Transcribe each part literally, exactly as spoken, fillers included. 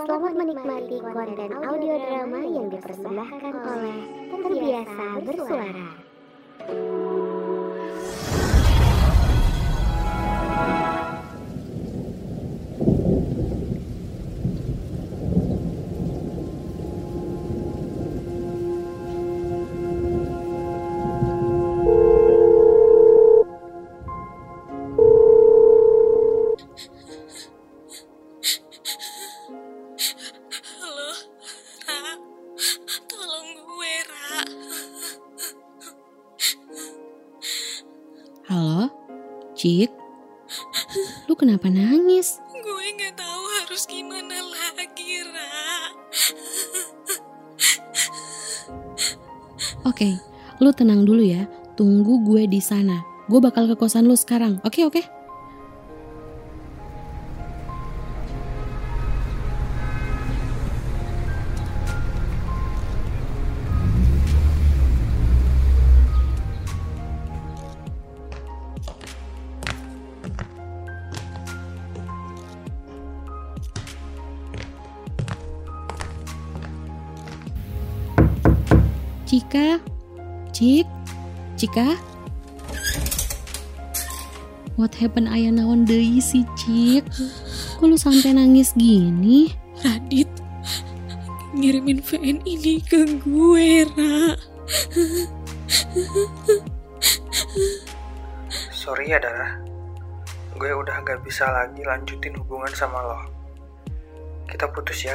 Selamat menikmati konten audio drama yang dipersembahkan oleh Terbiasa Bersuara. Halo, Cik, lu kenapa nangis? Gue gak tahu harus gimana lagi, Ra. Oke, lu tenang dulu ya. Tunggu gue di sana. Gue bakal ke kosan lu sekarang. Oke, oke. Cika, Cik, Cika. What happened aya naon deui si Cik? Kok lu sampai nangis gini? Radit ngirimin V N ini ke gue, Ra. Sorry ya, Dara. Gue udah gak bisa lagi lanjutin hubungan sama lo. Kita putus ya.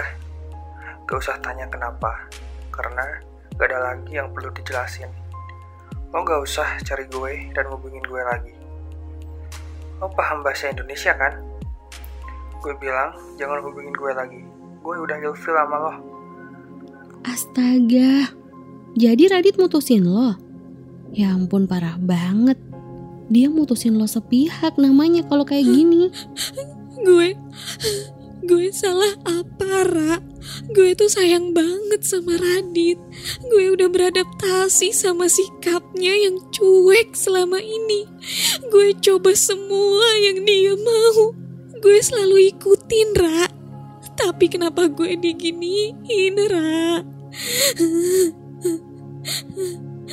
Gak usah tanya kenapa. Karena gak ada lagi yang perlu dijelasin. Lo gak usah cari gue dan hubungin gue lagi. Lo paham bahasa Indonesia kan? Gue bilang jangan hubungin gue lagi. Gue udah ilfil sama lo. Astaga. Jadi Radit mutusin lo? Ya ampun, parah banget. Dia mutusin lo sepihak namanya kalau kayak gini. Gue Gue salah apa, Ra? Gue tuh sayang banget sama Radit. Gue udah beradaptasi sama sikapnya yang cuek selama ini. Gue coba semua yang dia mau. Gue selalu ikutin, Ra. Tapi kenapa gue diginiin, Ra?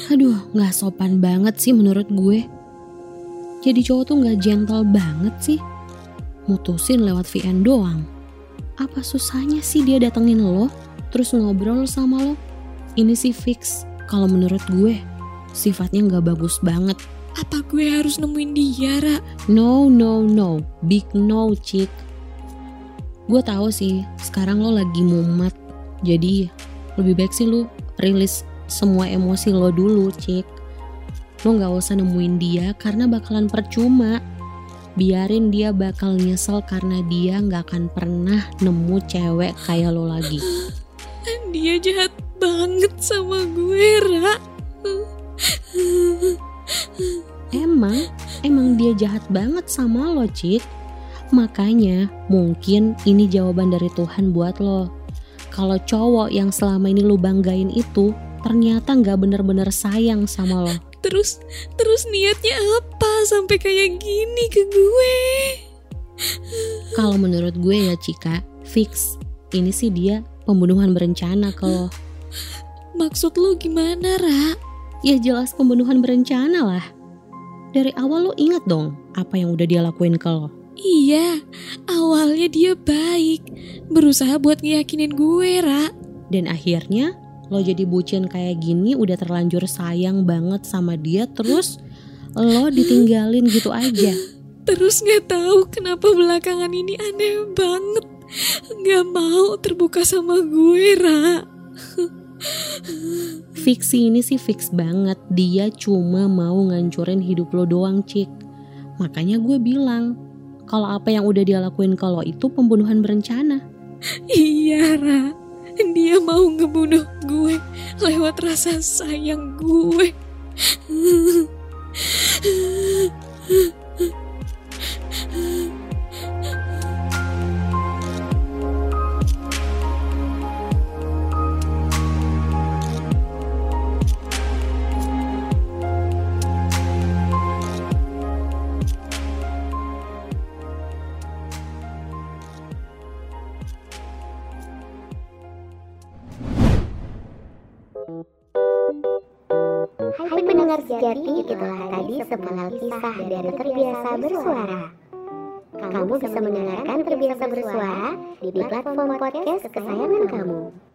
Aduh, gak sopan banget sih menurut gue. Jadi cowok tuh gak gentle banget sih. Mutusin lewat V N doang. Apa susahnya sih dia datengin lo, terus ngobrol sama lo? Ini sih fix, kalau menurut gue, sifatnya gak bagus banget. Apa gue harus nemuin dia, Ra? No, no, no. Big no, Cik. Gue tahu sih, sekarang lo lagi mumet. Jadi, lebih baik sih lo rilis semua emosi lo dulu, Cik. Lo gak usah nemuin dia, karena bakalan percuma. Biarin dia bakal nyesel karena dia gak akan pernah nemu cewek kayak lo lagi. Dia jahat banget sama gue, Ra. Emang, emang dia jahat banget sama lo, Cik. Makanya mungkin ini jawaban dari Tuhan buat lo. Kalau cowok yang selama ini lo banggain itu ternyata gak bener-bener sayang sama lo. Terus, terus niatnya apa sampai kayak gini ke gue? Kalau menurut gue ya, Cika, fix. Ini sih dia pembunuhan berencana ke lo. Maksud lo gimana, Ra? Ya jelas pembunuhan berencana lah. Dari awal lo ingat dong apa yang udah dia lakuin ke lo. Iya, awalnya dia baik. Berusaha buat ngeyakinin gue, Ra. Dan akhirnya lo jadi bucin kayak gini, udah terlanjur sayang banget sama dia, terus lo ditinggalin gitu aja. Terus gak tahu kenapa belakangan ini aneh banget. Gak mau terbuka sama gue, Ra. Fiksi ini sih fix banget. Dia cuma mau ngancurin hidup lo doang, Cik. Makanya gue bilang, kalau apa yang udah dia lakuin ke lo itu pembunuhan berencana. Iya, Ra. Dia mau ngebunuh gue lewat rasa sayang gue. benar jadi itulah tadi sepenggal kisah dari Terbiasa Bersuara. Kamu bisa mendengarkan Terbiasa Bersuara di platform podcast kesayangan kamu.